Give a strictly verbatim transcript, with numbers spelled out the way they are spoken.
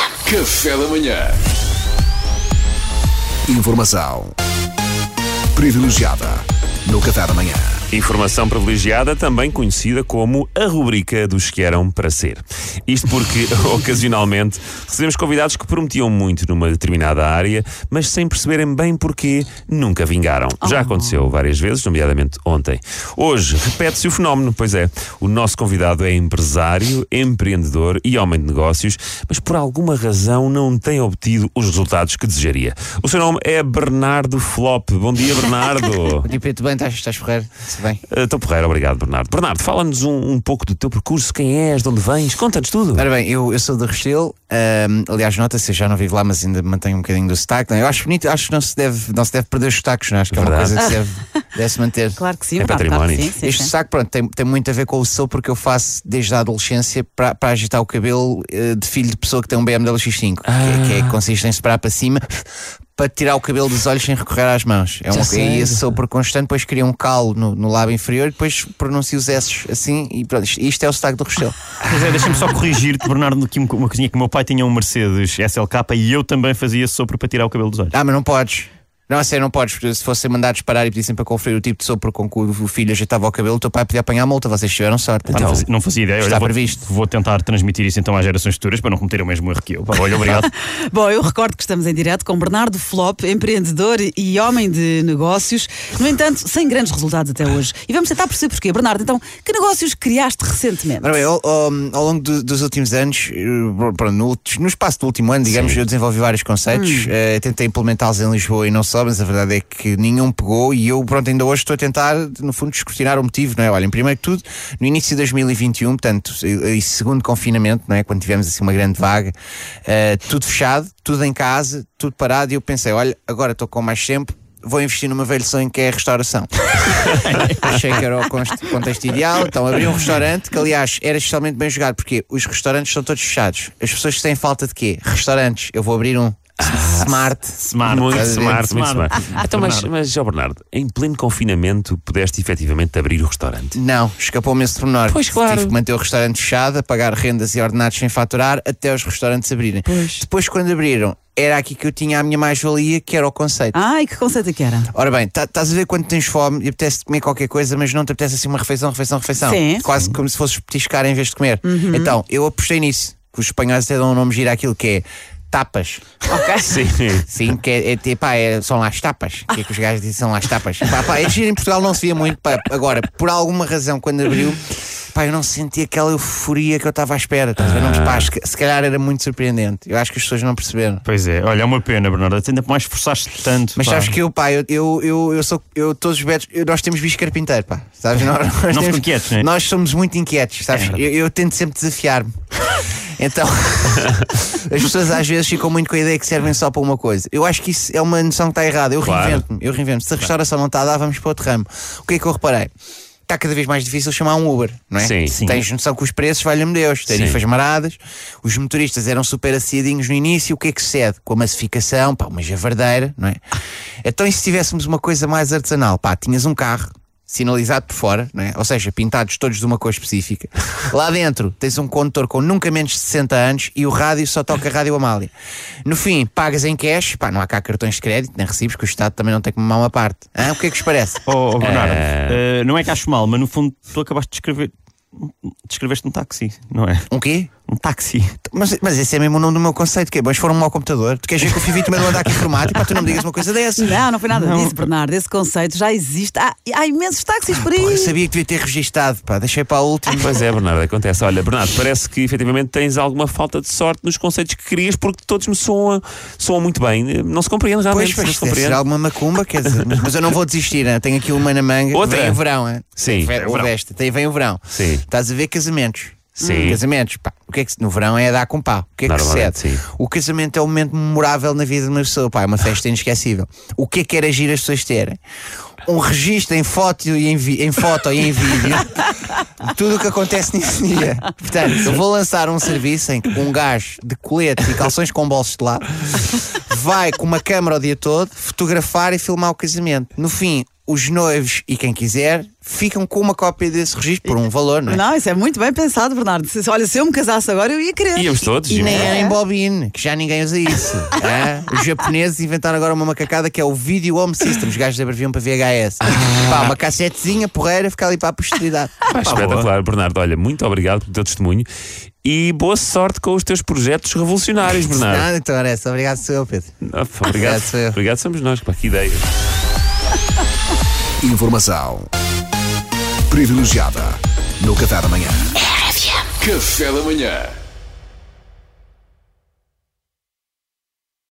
R F M. Café da Manhã. Informação privilegiada no Café da Manhã. Informação privilegiada, também conhecida como a rubrica dos que eram para ser. Isto porque, ocasionalmente, recebemos convidados que prometiam muito numa determinada área, mas sem perceberem bem porquê, nunca vingaram. Oh. Já aconteceu várias vezes, nomeadamente ontem. Hoje, repete-se o fenómeno, pois é. O nosso convidado é empresário, empreendedor e homem de negócios, mas por alguma razão não tem obtido os resultados que desejaria. O seu nome é Bernardo Flop. Bom dia, Bernardo. Bom dia, Pedro. Bem, estás, estás porreiro? Estou uh, porreiro, obrigado, Bernardo. Bernardo, fala-nos um, um pouco do teu percurso, quem és, de onde vens, conta-nos tudo. Ora bem, eu, eu sou do Restelo, uh, aliás, nota-se, eu já não vivo lá, mas ainda mantenho um bocadinho do sotaque. Não, eu acho bonito, acho que não se deve, não se deve perder os sotaques, não? Acho que é uma coisa que se deve, deve se manter. Claro que sim, é património. Claro, sim, sim, este sotaque, pronto, tem, tem muito a ver com o sou, porque eu faço desde a adolescência para agitar o cabelo uh, de filho de pessoa que tem um B M W X cinco, ah. que, que consiste em separar para cima, para tirar o cabelo dos olhos sem recorrer às mãos. É um E esse sopro constante, depois cria um calo no, no lábio inferior e depois pronuncio os S's assim e pronto. Isto é o sotaque do Restelo. Pois é, deixa-me só corrigir-te, Bernardo, aqui uma coisinha, que o meu pai tinha um Mercedes S L K e eu também fazia esse sopro para tirar o cabelo dos olhos. Ah, mas não podes. Não, a sério, não podes, porque se fossem mandados parar e pedissem para conferir o tipo de sopro com que o filho ajeitava o cabelo, o teu pai podia apanhar a multa, vocês tiveram sorte. Então, não, fazia, não fazia ideia, está vou, previsto. Vou tentar transmitir isso então às gerações futuras para não cometer o mesmo erro que eu. Olha, obrigado. Bom, eu recordo que estamos em direto com Bernardo Flop, empreendedor e homem de negócios, no entanto, sem grandes resultados até hoje. E vamos tentar perceber porquê. Bernardo, então, que negócios criaste recentemente? Bem, ao, ao, ao longo do, dos últimos anos, no, no espaço do último ano, digamos, Sim. eu desenvolvi vários conceitos, hum. eh, tentei implementá-los em Lisboa e não só, mas a verdade é que nenhum pegou e eu, pronto, ainda hoje estou a tentar, no fundo, descortinar o motivo, não é? Olha, primeiro que tudo, no início de dois mil e vinte e um, portanto, e, e segundo confinamento, não é? Quando tivemos assim uma grande vaga, uh, tudo fechado, tudo em casa, tudo parado, e eu pensei, olha, agora estou com mais tempo, vou investir numa velha sonha que é a restauração. Achei que era o contexto ideal, então abri um restaurante que, aliás, era especialmente bem jogado, porque os restaurantes são todos fechados. As pessoas têm falta de quê? Restaurantes. Eu vou abrir um Smart. Smart, muito smart, smart, muito smart. Ah, então, mas, mas, ó Bernardo, em pleno confinamento pudeste efetivamente abrir o restaurante? Não, escapou-me esse pormenor. Pois, claro. Tive que manter o restaurante fechado, a pagar rendas e ordenados sem faturar, até os restaurantes abrirem. Pois. Depois, quando abriram, era aqui que eu tinha a minha mais-valia, que era o conceito. Ah, e que conceito é que era? Ora bem, estás tá a ver quando tens fome e apetece comer qualquer coisa, mas não te apetece assim uma refeição, refeição, refeição. Sim. Quase Sim. como se fosses petiscar em vez de comer. Uhum. Então, eu apostei nisso, que os espanhóis até dão um nome giro àquilo que é tapas. Ok? Sim. Sim, que é, é, pá, é, são lá as tapas. O que é que os gajos dizem? São lá as tapas. Pá, pá, é giro, em Portugal não se via muito. Pá. Agora, por alguma razão, quando abriu, pá, eu não senti aquela euforia que eu estava à espera. Estás a ver? Não, pá, se calhar era muito surpreendente. Eu acho que as pessoas não perceberam. Pois é. Olha, é uma pena, Bernardo. Ainda mais esforçaste tanto. Mas pá, sabes que eu, pá, eu, eu, eu, eu sou. Eu, todos os betos. Eu, nós temos bicho carpinteiro, pá. Sabes? Nós, nós, não temos, inquietos, né? Nós somos muito inquietos, sabes? É. Eu, eu tento sempre desafiar-me. Então, as pessoas às vezes ficam muito com a ideia que servem só para uma coisa. Eu acho que isso é uma noção que está errada. Eu claro. reinvento-me, eu reinvento-me. Se a restauração não está a dar, vamos para outro ramo. O que é que eu reparei? Está cada vez mais difícil chamar um Uber, não é? Sim, sim. Tens noção que os preços, valha-me Deus, tarifas maradas, os motoristas eram super assiadinhos no início, o que é que sucede? Com a massificação, pá, uma javardeira, não é? Então, e se tivéssemos uma coisa mais artesanal? Pá, tinhas um carro sinalizado por fora, não é? Ou seja, pintados todos de uma cor específica. Lá dentro tens um condutor com nunca menos de sessenta anos e o rádio só toca Rádio Amália. No fim, pagas em cash, pá, não há cá cartões de crédito, nem recibos, que o Estado também não tem que mamar uma parte. Hã? O que é que vos parece? Oh, oh Bernardo, uh... Uh, não é que acho mal, mas no fundo tu acabaste de escrever... Descreveste um táxi, não é? Um quê? Um táxi. Mas, mas esse é mesmo o nome do meu conceito, que mas foram-me ao computador. Tu queres ver que eu fui vítima de um ataque informático? Pá, tu não me digas uma coisa dessa. Não, não foi nada não. disso, Bernardo. Esse conceito já existe. Há, há imensos táxis ah, por aí. Pô, eu sabia que devia ter registado, pá. Deixei para a última. Pois é, Bernardo, acontece. Olha, Bernardo, parece que efetivamente tens alguma falta de sorte nos conceitos que querias, porque todos me soam, soam muito bem. Não se compreende realmente. Pois, mas não se compreende. Será alguma macumba, quer dizer, mas eu não vou desistir, né? Tenho aqui uma na manga. Outra. Vem o verão, hein? Sim. Vem o, verão. Desta. Vem o verão. Sim. Estás a ver casamentos. Sim. Casamentos, pá, o que é que no verão é a dar com pau? O que é que sucede? O casamento é um momento memorável na vida de uma pessoa, pá, é uma festa inesquecível. O que é que era agir as pessoas terem? Um registro em foto e em, vi- em foto e em vídeo tudo o que acontece nesse dia. Portanto, eu vou lançar um serviço em que um gajo de colete e calções com bolsos de lado vai com uma câmara o dia todo fotografar e filmar o casamento. No fim, os noivos e quem quiser ficam com uma cópia desse registro por um valor, não é? Não, isso é muito bem pensado, Bernardo. Olha, se eu me casasse agora, eu ia querer. Íamos todos. E nem era em bobine, que já ninguém usa isso. Ah, os japoneses inventaram agora uma macacada que é o Video Home System. Os gajos abreviam para V H S. Pá, uma cassetezinha porreira, fica ali para a posteridade. Pá, espetacular, Bernardo. Olha, muito obrigado pelo teu testemunho. E boa sorte com os teus projetos revolucionários, Bernardo. Não, então era essa. Obrigado, sou eu, Pedro. Não, obrigado, obrigado, sou eu. Obrigado, somos nós. Pá, que ideia. Informação privilegiada no Café da Manhã. R F M. Café da Manhã.